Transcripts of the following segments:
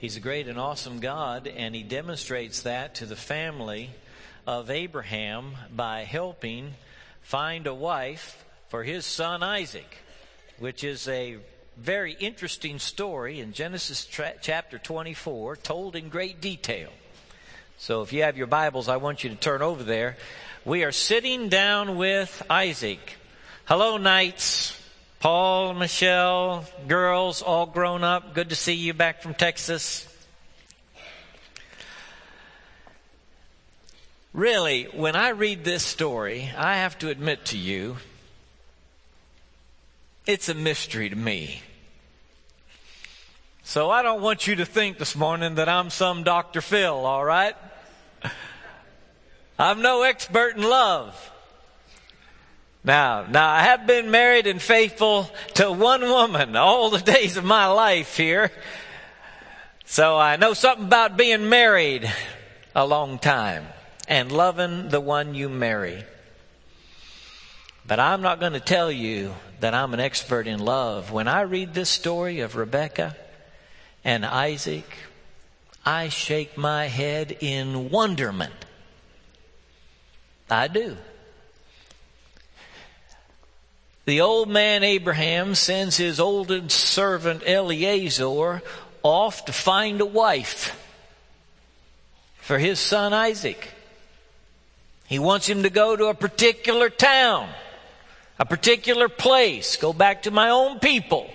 He's a great and awesome God, and he demonstrates that to the family of Abraham by helping find a wife for his son Isaac, which is a very interesting story in Genesis chapter 24, told in great detail. So if you have your Bibles, I want you to turn over there. We are sitting down with Isaac. Hello, Knights. Paul, Michelle, girls, all grown up. Good to see you back from Texas. Really, when I read this story, I have to admit to you, it's a mystery to me. So I don't want you to think this morning that I'm some Dr. Phil, all right? I'm no expert in love. Now, I have been married and faithful to one woman all the days of my life here. So I know something about being married a long time and loving the one you marry. But I'm not going to tell you that I'm an expert in love. When I read this story of Rebekah and Isaac, I shake my head in wonderment. I do. The old man Abraham sends his oldest servant Eliezer off to find a wife for his son Isaac. He wants him to go to a particular town, a particular place, go back to my own people.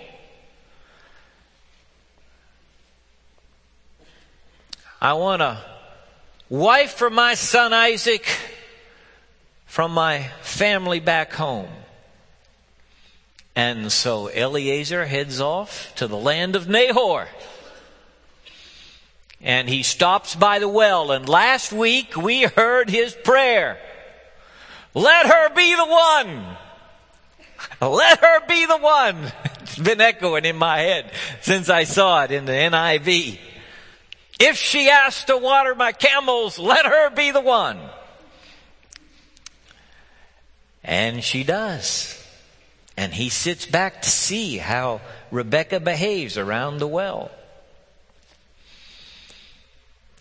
I want a wife for my son Isaac from my family back home. And so Eliezer heads off to the land of Nahor. And he stops by the well. And last week we heard his prayer. Let her be the one. Let her be the one. It's been echoing in my head since I saw it in the NIV. If she asks to water my camels, let her be the one. And she does. And he sits back to see how Rebekah behaves around the well.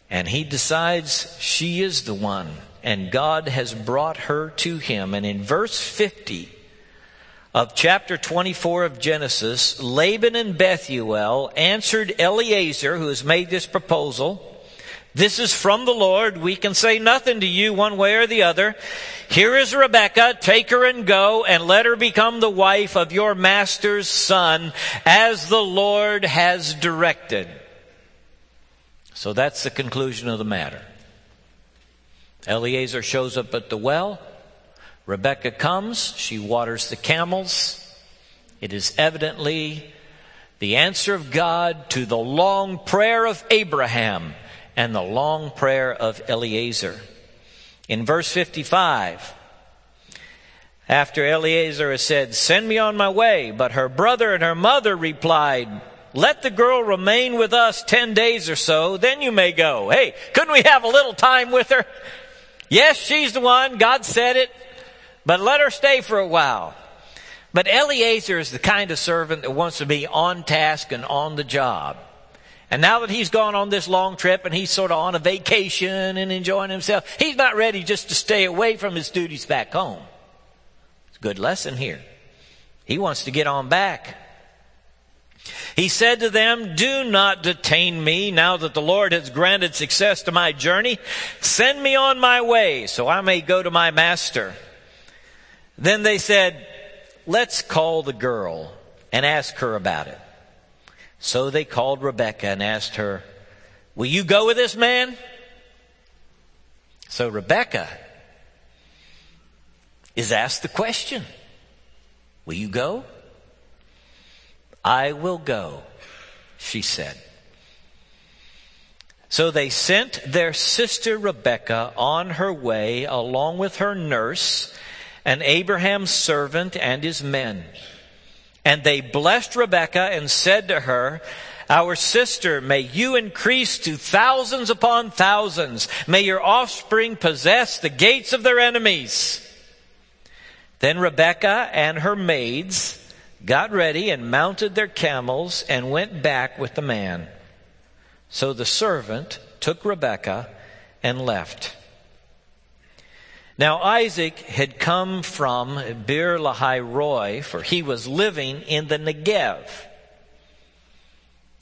And he decides she is the one. And God has brought her to him. And in verse 50 of chapter 24 of Genesis, Laban and Bethuel answered Eliezer, who has made this proposal. This is from the Lord. We can say nothing to you one way or the other. Here is Rebekah. Take her and go, and let her become the wife of your master's son, as the Lord has directed. So that's the conclusion of the matter. Eliezer shows up at the well. Rebekah comes. She waters the camels. It is evidently the answer of God to the long prayer of Abraham and the long prayer of Eliezer. In verse 55, after Eliezer has said, send me on my way, but her brother and her mother replied, let the girl remain with us 10 days or so, then you may go. Hey, couldn't we have a little time with her? Yes, she's the one, God said it, but let her stay for a while. But Eliezer is the kind of servant that wants to be on task and on the job. And now that he's gone on this long trip and he's sort of on a vacation and enjoying himself, he's not ready just to stay away from his duties back home. It's a good lesson here. He wants to get on back. He said to them, do not detain me now that the Lord has granted success to my journey. Send me on my way so I may go to my master. Then they said, let's call the girl and ask her about it. So they called Rebekah and asked her, will you go with this man? So Rebekah is asked the question, will you go? I will go, she said. So they sent their sister Rebekah on her way along with her nurse and Abraham's servant and his men. And they blessed Rebekah and said to her, our sister, may you increase to thousands upon thousands. May your offspring possess the gates of their enemies. Then Rebekah and her maids got ready and mounted their camels and went back with the man. So the servant took Rebekah and left. Now Isaac had come from Beer Lahai Roi, for he was living in the Negev.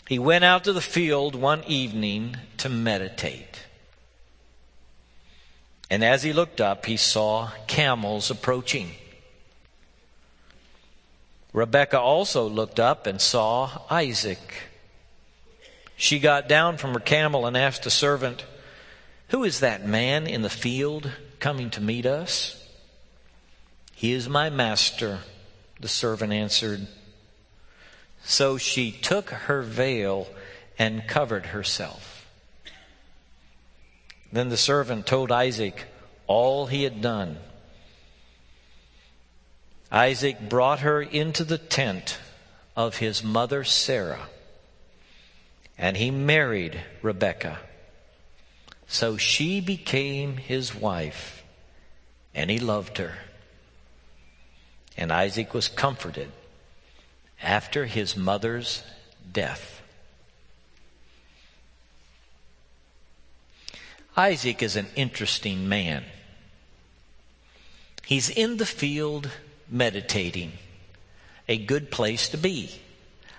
He went out to the field one evening to meditate. And as he looked up, he saw camels approaching. Rebekah also looked up and saw Isaac. She got down from her camel and asked the servant, "Who is that man in the field coming to meet us?" "He is my master," the servant answered. So she took her veil and covered herself. Then the servant told Isaac all he had done. Isaac brought her into the tent of his mother Sarah, and he married Rebekah. So she became his wife, and he loved her. And Isaac was comforted after his mother's death. Isaac is an interesting man. He's in the field meditating, a good place to be.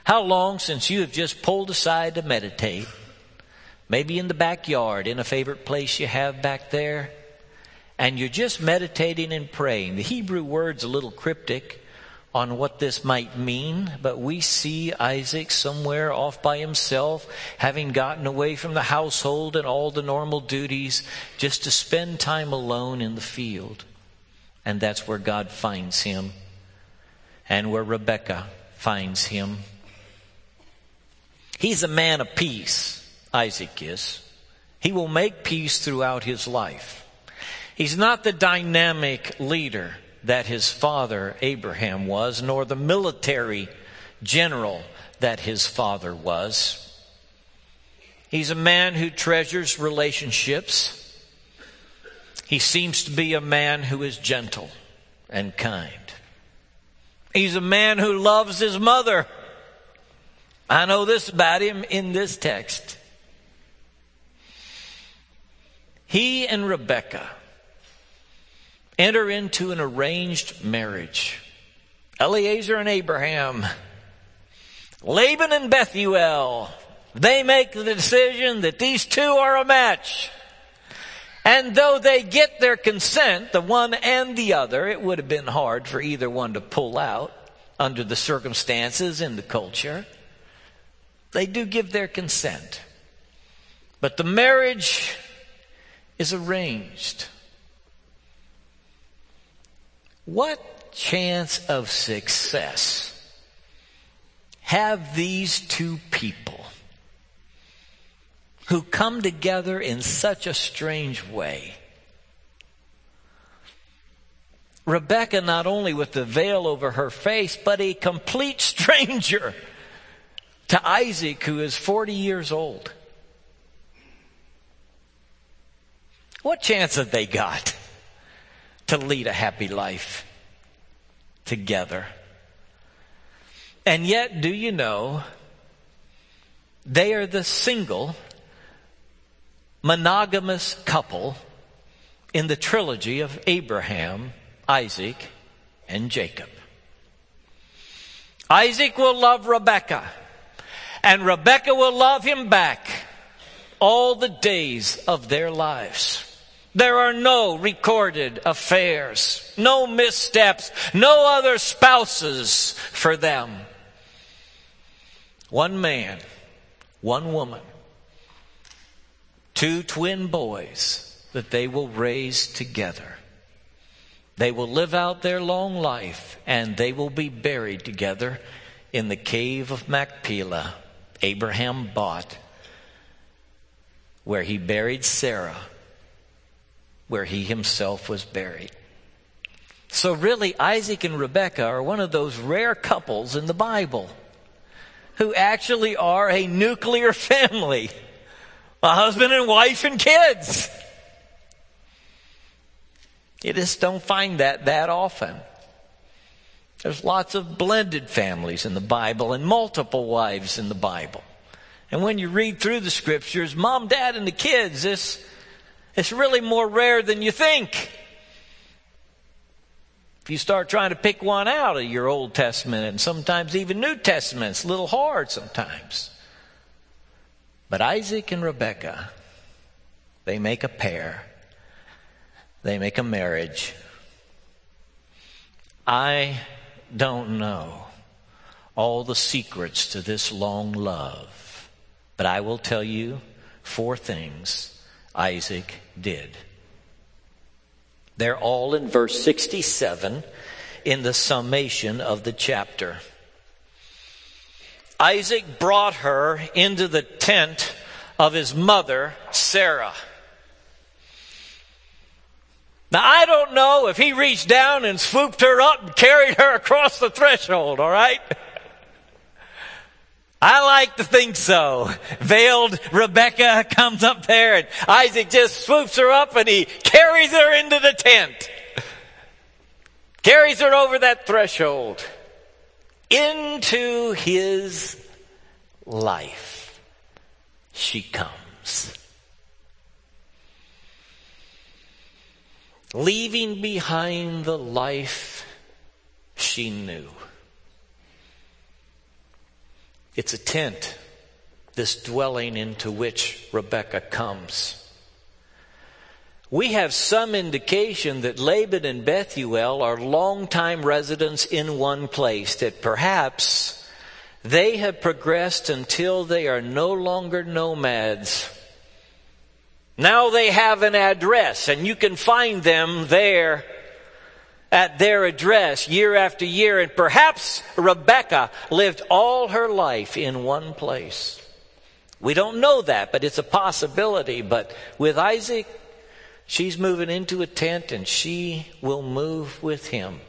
How long since you have just pulled aside to meditate? Maybe in the backyard, in a favorite place you have back there. And you're just meditating and praying. The Hebrew word's a little cryptic on what this might mean, but we see Isaac somewhere off by himself, having gotten away from the household and all the normal duties, just to spend time alone in the field. And that's where God finds him, and where Rebekah finds him. He's a man of peace, Isaac is. He will make peace throughout his life. He's not the dynamic leader that his father Abraham was, nor the military general that his father was. He's a man who treasures relationships. He seems to be a man who is gentle and kind. He's a man who loves his mother. I know this about him in this text. He and Rebekah enter into an arranged marriage. Eliezer and Abraham, Laban and Bethuel, they make the decision that these two are a match. And though they get their consent, the one and the other, it would have been hard for either one to pull out under the circumstances and the culture. They do give their consent. But the marriage is arranged. What chance of success have these two people who come together in such a strange way? Rebekah, not only with the veil over her face, but a complete stranger to Isaac, who is 40 years old. What chance have they got to lead a happy life together? And yet, do you know, they are the single monogamous couple in the trilogy of Abraham, Isaac, and Jacob. Isaac will love Rebekah, and Rebekah will love him back all the days of their lives. There are no recorded affairs, no missteps, no other spouses for them. One man, one woman, two twin boys that they will raise together. They will live out their long life, and they will be buried together in the cave of Machpelah, Abraham bought, where he buried Sarah, where he himself was buried. So really, Isaac and Rebekah are one of those rare couples in the Bible who actually are a nuclear family, a husband and wife and kids. You just don't find that often. There's lots of blended families in the Bible and multiple wives in the Bible. And when you read through the scriptures, mom, dad, and the kids, it's really more rare than you think. If you start trying to pick one out of your Old Testament and sometimes even New Testament, it's a little hard sometimes. But Isaac and Rebekah, they make a pair. They make a marriage. I don't know all the secrets to this long love, but I will tell you 4 things Isaac did. They're all in verse 67 in the summation of the chapter. Isaac brought her into the tent of his mother, Sarah. Now, I don't know if he reached down and swooped her up and carried her across the threshold, all right? I like to think so. Veiled Rebekah comes up there and Isaac just swoops her up and he carries her into the tent. Carries her over that threshold into his life. She comes. Leaving behind the life she knew. It's a tent, this dwelling into which Rebekah comes. We have some indication that Laban and Bethuel are longtime residents in one place, that perhaps they have progressed until they are no longer nomads. Now they have an address, and you can find them there at their address year after year. And perhaps Rebekah lived all her life in one place. We don't know that, but it's a possibility. But with Isaac, she's moving into a tent, and she will move with him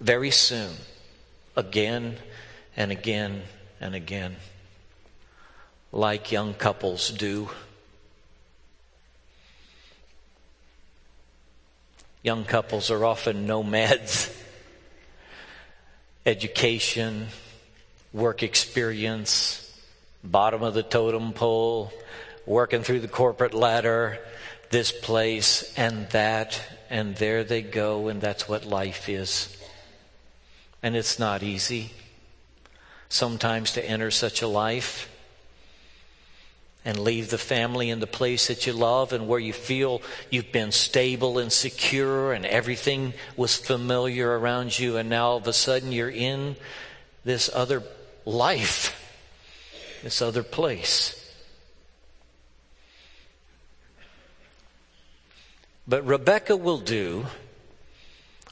very soon, again and again and again, like young couples do. Young couples are often nomads. Education, work experience, bottom of the totem pole, working through the corporate ladder, this place and that, and there they go, and that's what life is. And it's not easy sometimes to enter such a life and leave the family and the place that you love and where you feel you've been stable and secure and everything was familiar around you, and now all of a sudden you're in this other life, this other place. But Rebekah will do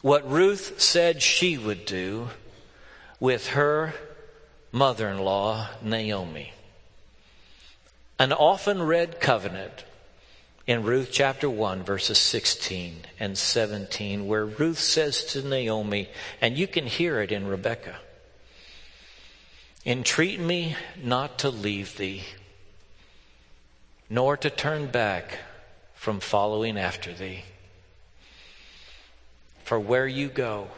what Ruth said she would do with her mother-in-law, Naomi. An often read covenant in Ruth chapter 1, verses 16 and 17, where Ruth says to Naomi, and you can hear it in Rebekah, "Entreat me not to leave thee, nor to turn back from following after thee. For where you go,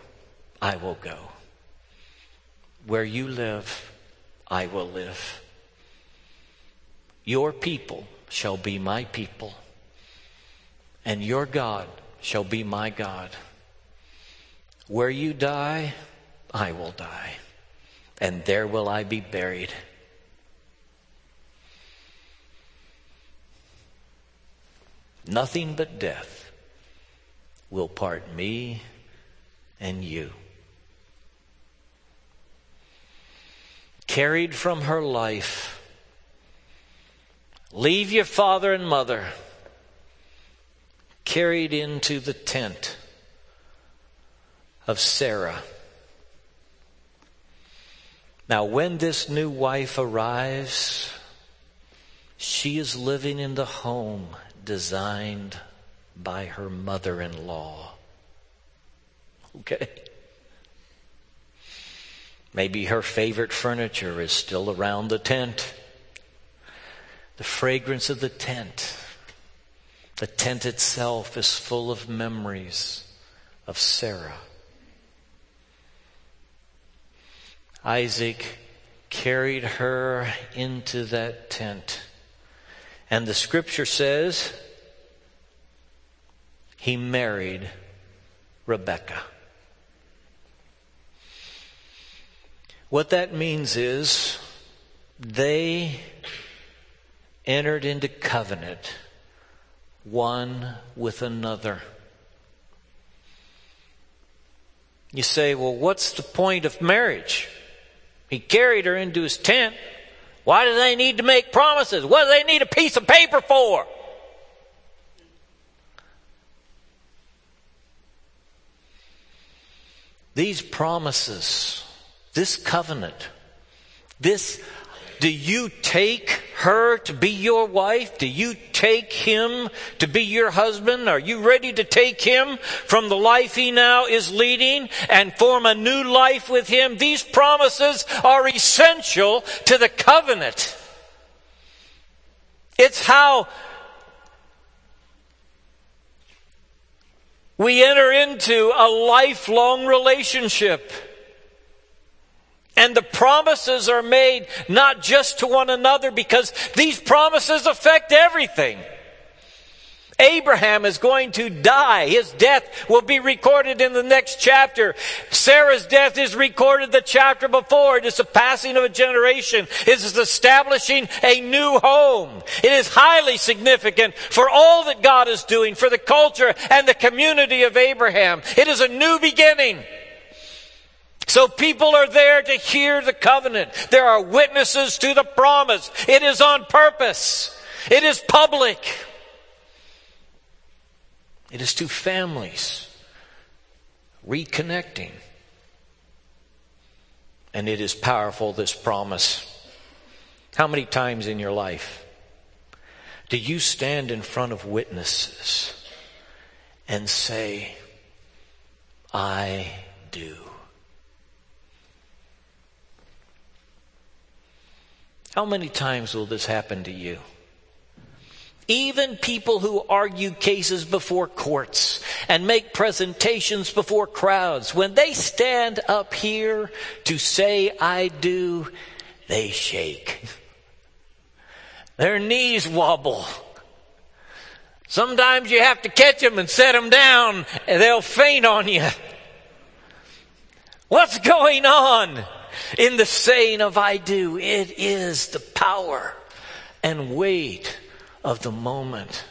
I will go. Where you live, I will live. Your people shall be my people, and your God shall be my God. Where you die, I will die, and there will I be buried." Nothing but death will part me and you. Carried from her life, leave your father and mother, carried into the tent of Sarah. Now, when this new wife arrives, she is living in the home designed by her mother-in-law. Okay? Maybe her favorite furniture is still around the tent. The fragrance of the tent itself is full of memories of Sarah. Isaac carried her into that tent. And the scripture says he married Rebekah. What that means is they entered into covenant one with another. You say, well, what's the point of marriage? He carried her into his tent. Why do they need to make promises? What do they need a piece of paper for? These promises, this covenant, this, do you take her to be your wife? Do you take him to be your husband? Are you ready to take him from the life he now is leading and form a new life with him? These promises are essential to the covenant. It's how we enter into a lifelong relationship. And the promises are made not just to one another, because these promises affect everything. Abraham is going to die. His death will be recorded in the next chapter. Sarah's death is recorded the chapter before. It is the passing of a generation. It is establishing a new home. It is highly significant for all that God is doing, for the culture and the community of Abraham. It is a new beginning. So people are there to hear the covenant. There are witnesses to the promise. It is on purpose. It is public. It is two families reconnecting. And it is powerful, this promise. How many times in your life do you stand in front of witnesses and say, I do? How many times will this happen to you? Even people who argue cases before courts and make presentations before crowds, when they stand up here to say, I do, they shake. Their knees wobble. Sometimes you have to catch them and set them down, and they'll faint on you. What's going on? In the saying of I do, it is the power and weight of the moment.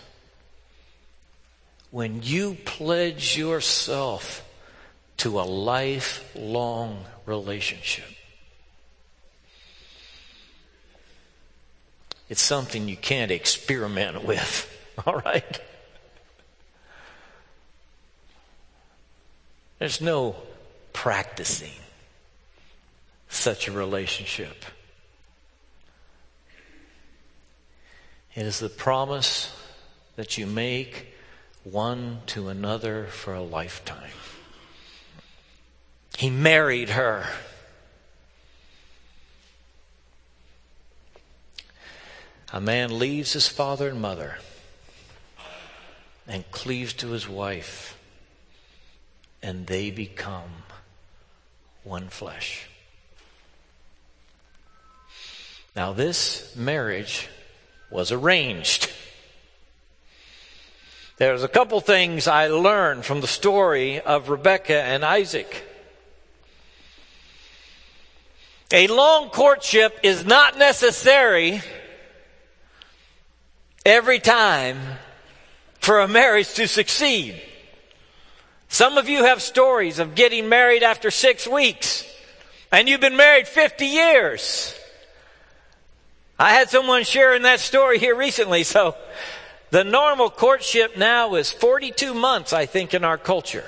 When you pledge yourself to a lifelong relationship, it's something you can't experiment with, all right? There's no practicing such a relationship. It is the promise that you make one to another for a lifetime. He married her. A man leaves his father and mother and cleaves to his wife, and they become one flesh. Now, this marriage was arranged. There's a couple things I learned from the story of Rebekah and Isaac. A long courtship is not necessary every time for a marriage to succeed. Some of you have stories of getting married after 6 weeks, and you've been married 50 years. I had someone sharing that story here recently. So the normal courtship now is 42 months, I think, in our culture.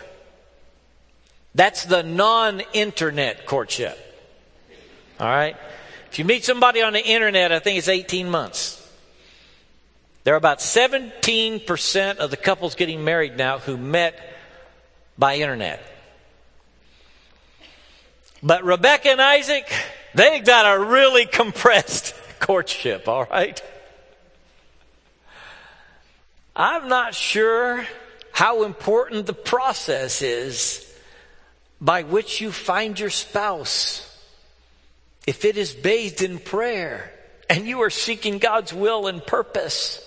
That's the non-internet courtship. All right? If you meet somebody on the internet, I think it's 18 months. There are about 17% of the couples getting married now who met by internet. But Rebekah and Isaac, they got a really compressed courtship, all right? I'm not sure how important the process is by which you find your spouse if it is bathed in prayer and you are seeking God's will and purpose.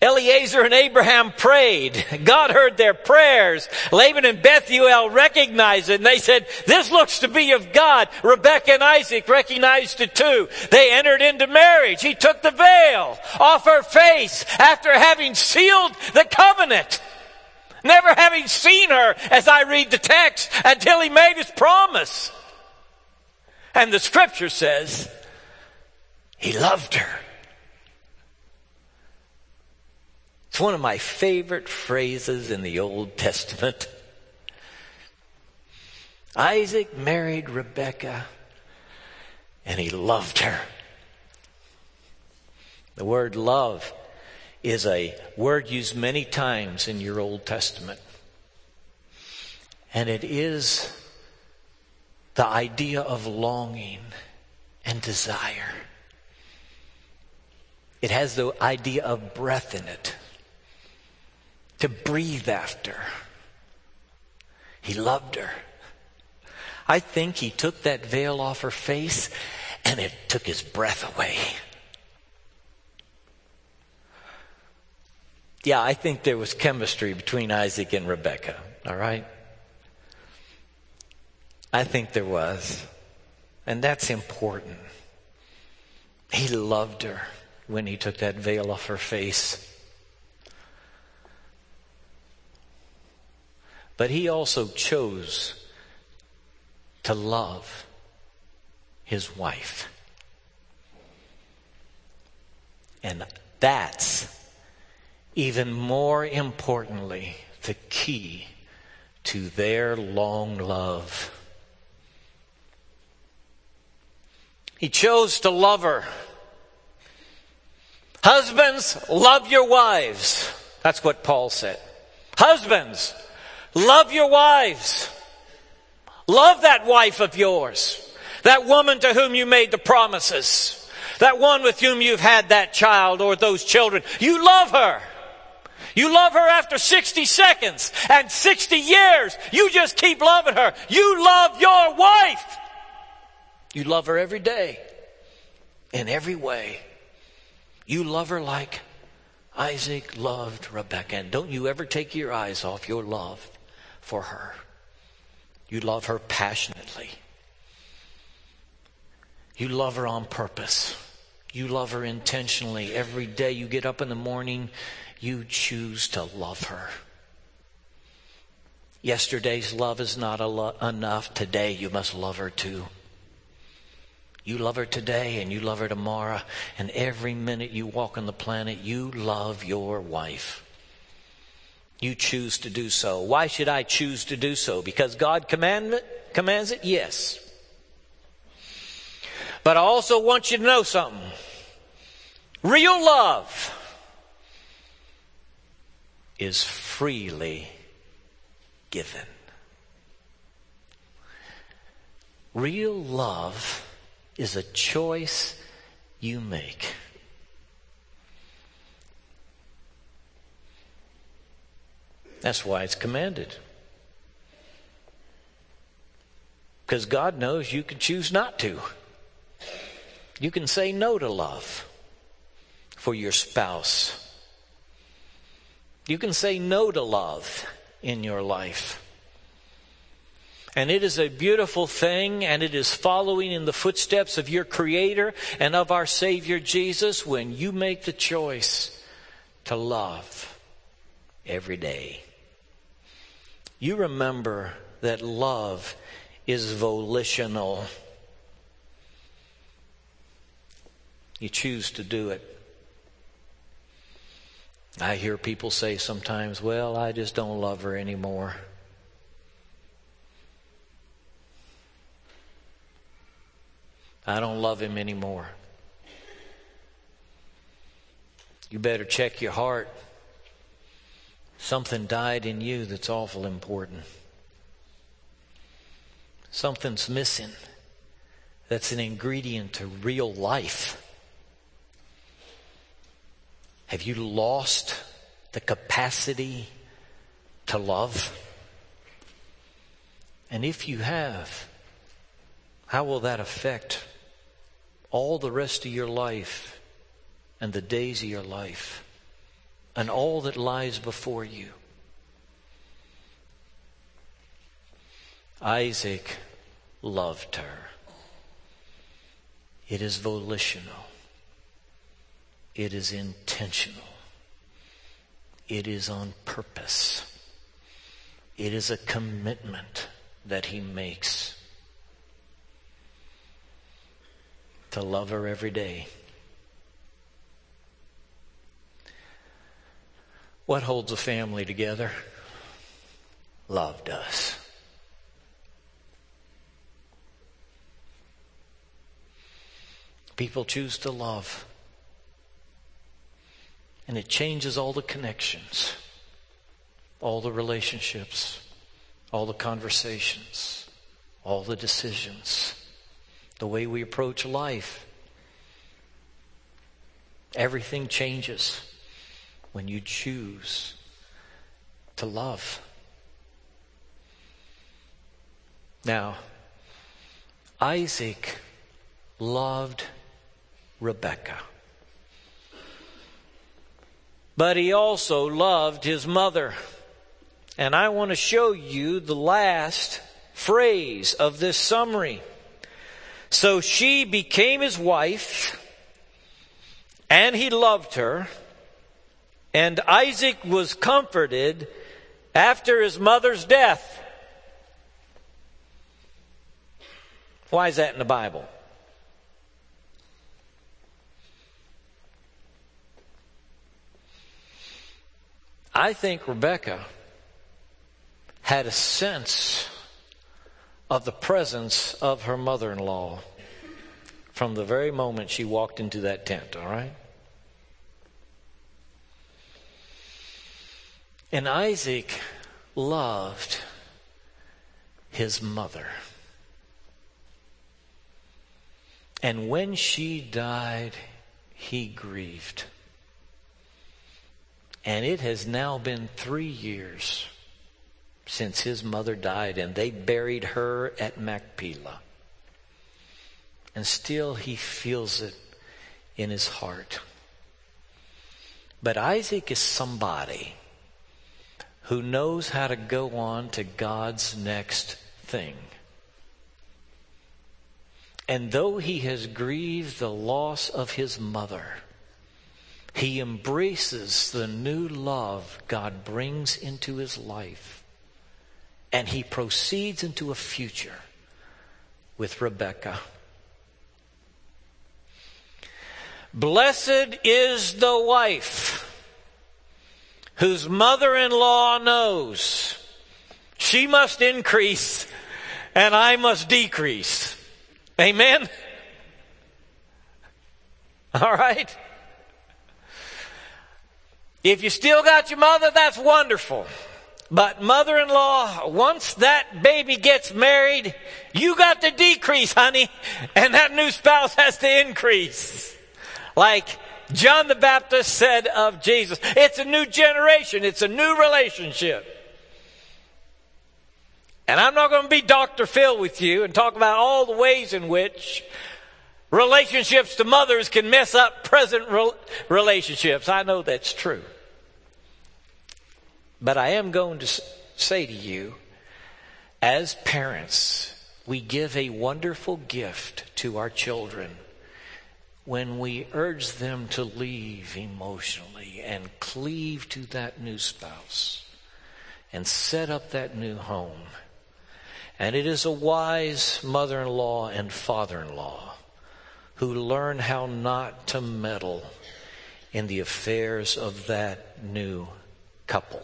Eliezer and Abraham prayed. God heard their prayers. Laban and Bethuel recognized it, and they said, this looks to be of God. Rebekah and Isaac recognized it too. They entered into marriage. He took the veil off her face after having sealed the covenant, never having seen her, as I read the text, until he made his promise. And the scripture says, he loved her. It's one of my favorite phrases in the Old Testament. Isaac married Rebekah, and he loved her. The word love is a word used many times in your Old Testament. And it is the idea of longing and desire. It has the idea of breath in it. To breathe after. He loved her. I think he took that veil off her face and it took his breath away. Yeah, I think there was chemistry between Isaac and Rebekah, all right? I think there was. And that's important. He loved her when he took that veil off her face. But he also chose to love his wife. And that's, even more importantly, the key to their long love. He chose to love her. Husbands, love your wives. That's what Paul said. Husbands, love your wives. Love that wife of yours. That woman to whom you made the promises. That one with whom you've had that child or those children. You love her. You love her after 60 seconds and 60 years. You just keep loving her. You love your wife. You love her every day. In every way. You love her like Isaac loved Rebekah. And don't you ever take your eyes off your love for her. You love her passionately. You love her on purpose. You love her intentionally. Every day you get up in the morning, you choose to love her. Yesterday's love is not enough. Today you must love her too. You love her today and you love her tomorrow. And every minute you walk on the planet, you love your wife. You choose to do so. Why should I choose to do so? Because God commands it? Yes. But I also want you to know something. Real love is freely given. Real love is a choice you make. That's why it's commanded. Because God knows you can choose not to. You can say no to love for your spouse. You can say no to love in your life. And it is a beautiful thing, and it is following in the footsteps of your Creator and of our Savior Jesus when you make the choice to love every day. You remember that love is volitional. You choose to do it. I hear people say sometimes, well, I just don't love her anymore. I don't love him anymore. You better check your heart. Something died in you that's awful important. Something's missing. That's an ingredient to real life. Have you lost the capacity to love? And if you have, How will that affect all the rest of your life and the days of your life and all that lies before you? Isaac loved her. It is volitional. It is intentional. It is on purpose. It is a commitment that he makes to love her every day. What holds a family together? Love does. People choose to love. And it changes all the connections, all the relationships, all the conversations, all the decisions, the way we approach life. Everything changes when you choose to love. Now, Isaac loved Rebekah. But he also loved his mother. And I want to show you the last phrase of this summary. So she became his wife, and he loved her, and Isaac was comforted after his mother's death. Why is that in the Bible? I think Rebekah had a sense of the presence of her mother-in-law from the very moment she walked into that tent, all right? And Isaac loved his mother. And when she died, he grieved. And it has now been 3 years since his mother died, and they buried her at Machpelah. And still he feels it in his heart. But Isaac is somebody who knows how to go on to God's next thing. And though he has grieved the loss of his mother, he embraces the new love God brings into his life, and he proceeds into a future with Rebekah. Blessed is the wife whose mother-in-law knows she must increase and I must decrease. Amen? All right? If you still got your mother, that's wonderful. But mother-in-law, once that baby gets married, you got to decrease, honey. And that new spouse has to increase. Like John the Baptist said of Jesus, it's a new generation. It's a new relationship. And I'm not going to be Dr. Phil with you and talk about all the ways in which relationships to mothers can mess up present relationships. I know that's true. But I am going to say to you, as parents, we give a wonderful gift to our children when we urge them to leave emotionally and cleave to that new spouse and set up that new home. And it is a wise mother-in-law and father-in-law who learn how not to meddle in the affairs of that new couple.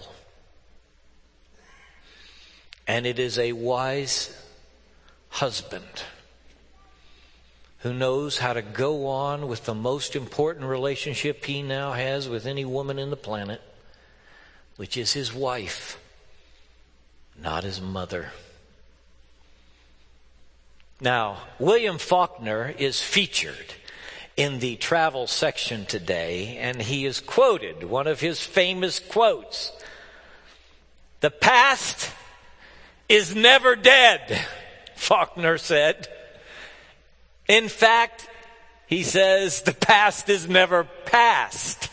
And it is a wise husband who knows how to go on with the most important relationship he now has with any woman in the planet, which is his wife, not his mother. Now, William Faulkner is featured in the travel section today, and he is quoted, one of his famous quotes, "The past is never dead," Faulkner said. In fact, he says, the past is never past.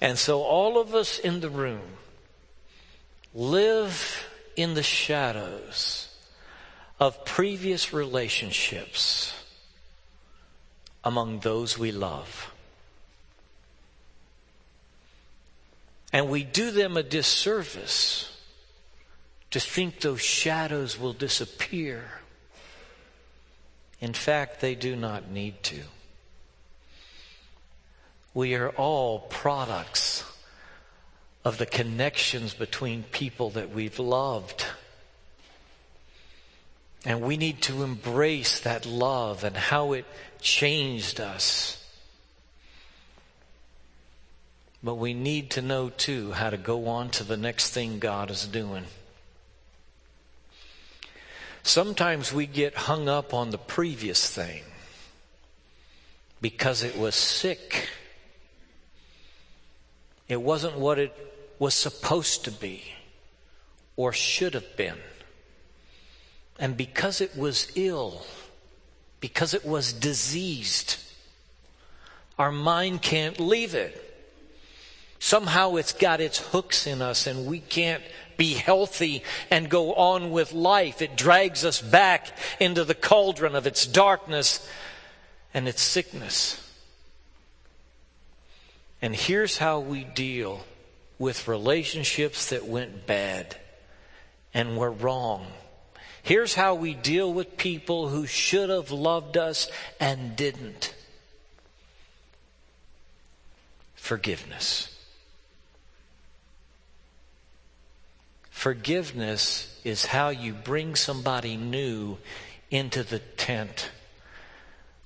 And so all of us in the room live in the shadows of previous relationships among those we love. And we do them a disservice to think those shadows will disappear. In fact, they do not need to. We are all products of the connections between people that we've loved. And we need to embrace that love and how it changed us. But we need to know, too, how to go on to the next thing God is doing. Sometimes we get hung up on the previous thing because it was sick. It wasn't what it was supposed to be or should have been. And because it was ill, because it was diseased, our mind can't leave it. Somehow it's got its hooks in us and we can't be healthy and go on with life. It drags us back into the cauldron of its darkness and its sickness. And here's how we deal with relationships that went bad and were wrong. Here's how we deal with people who should have loved us and didn't. Forgiveness. Forgiveness is how you bring somebody new into the tent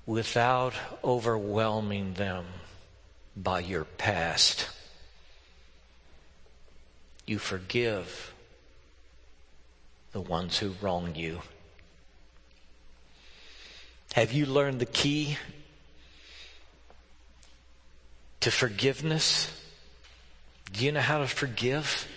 without overwhelming them by your past. You forgive the ones who wrong you. Have you learned the key to forgiveness? Do you know how to forgive?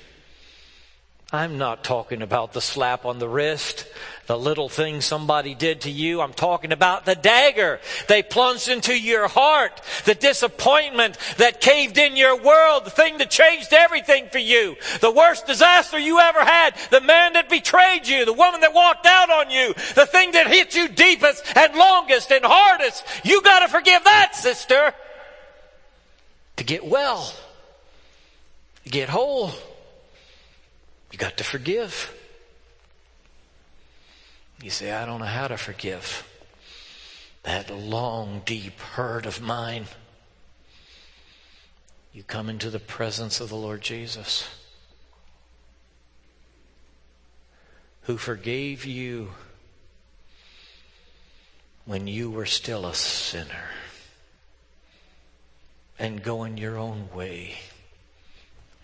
I'm not talking about the slap on the wrist, the little thing somebody did to you. I'm talking about the dagger they plunged into your heart, the disappointment that caved in your world, the thing that changed everything for you, the worst disaster you ever had, the man that betrayed you, the woman that walked out on you, the thing that hit you deepest and longest and hardest. You got to forgive that, sister, to get well, to get whole. You got to forgive. You say, I don't know how to forgive. That long, deep hurt of mine. You come into the presence of the Lord Jesus, who forgave you when you were still a sinner, and going your own way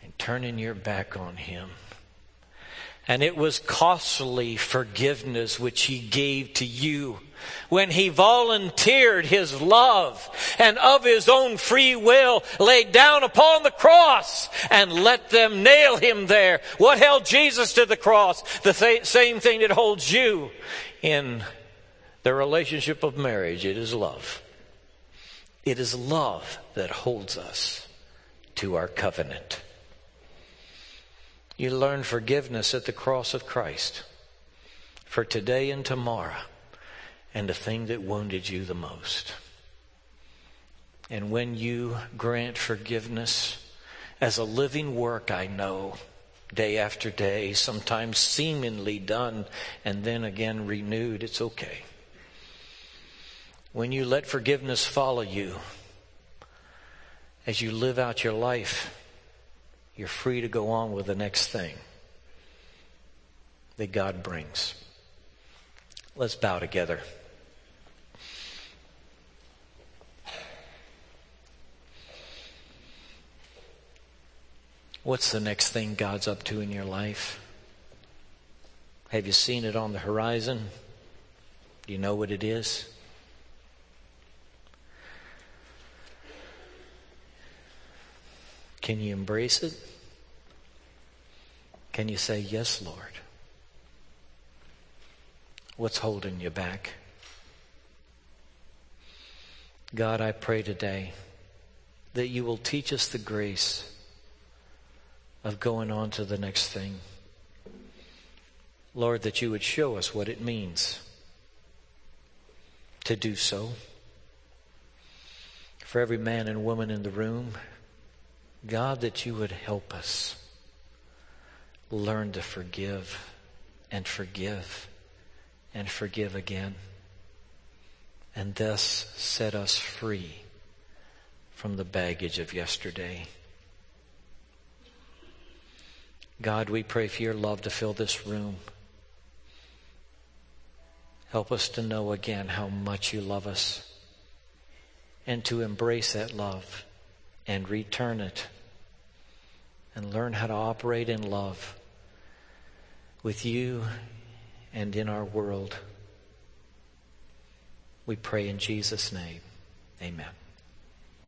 and turning your back on him. And it was costly forgiveness which he gave to you when he volunteered his love and of his own free will laid down upon the cross and let them nail him there. What held Jesus to the cross? The same thing that holds you in the relationship of marriage. It is love. It is love that holds us to our covenant. You learn forgiveness at the cross of Christ for today and tomorrow and the thing that wounded you the most. And when you grant forgiveness as a living work, I know, day after day, sometimes seemingly done and then again renewed, it's okay. When you let forgiveness follow you as you live out your life, you're free to go on with the next thing that God brings. Let's bow together. What's the next thing God's up to in your life? Have you seen it on the horizon? Do you know what it is? Can you embrace it? Can you say, yes, Lord? What's holding you back? God, I pray today that you will teach us the grace of going on to the next thing. Lord, that you would show us what it means to do so. For every man and woman in the room, God, that you would help us learn to forgive and forgive and forgive again, and thus set us free from the baggage of yesterday. God, we pray for your love to fill this room. Help us to know again how much you love us and to embrace that love and return it and learn how to operate in love with you and in our world. We pray in Jesus' name. Amen.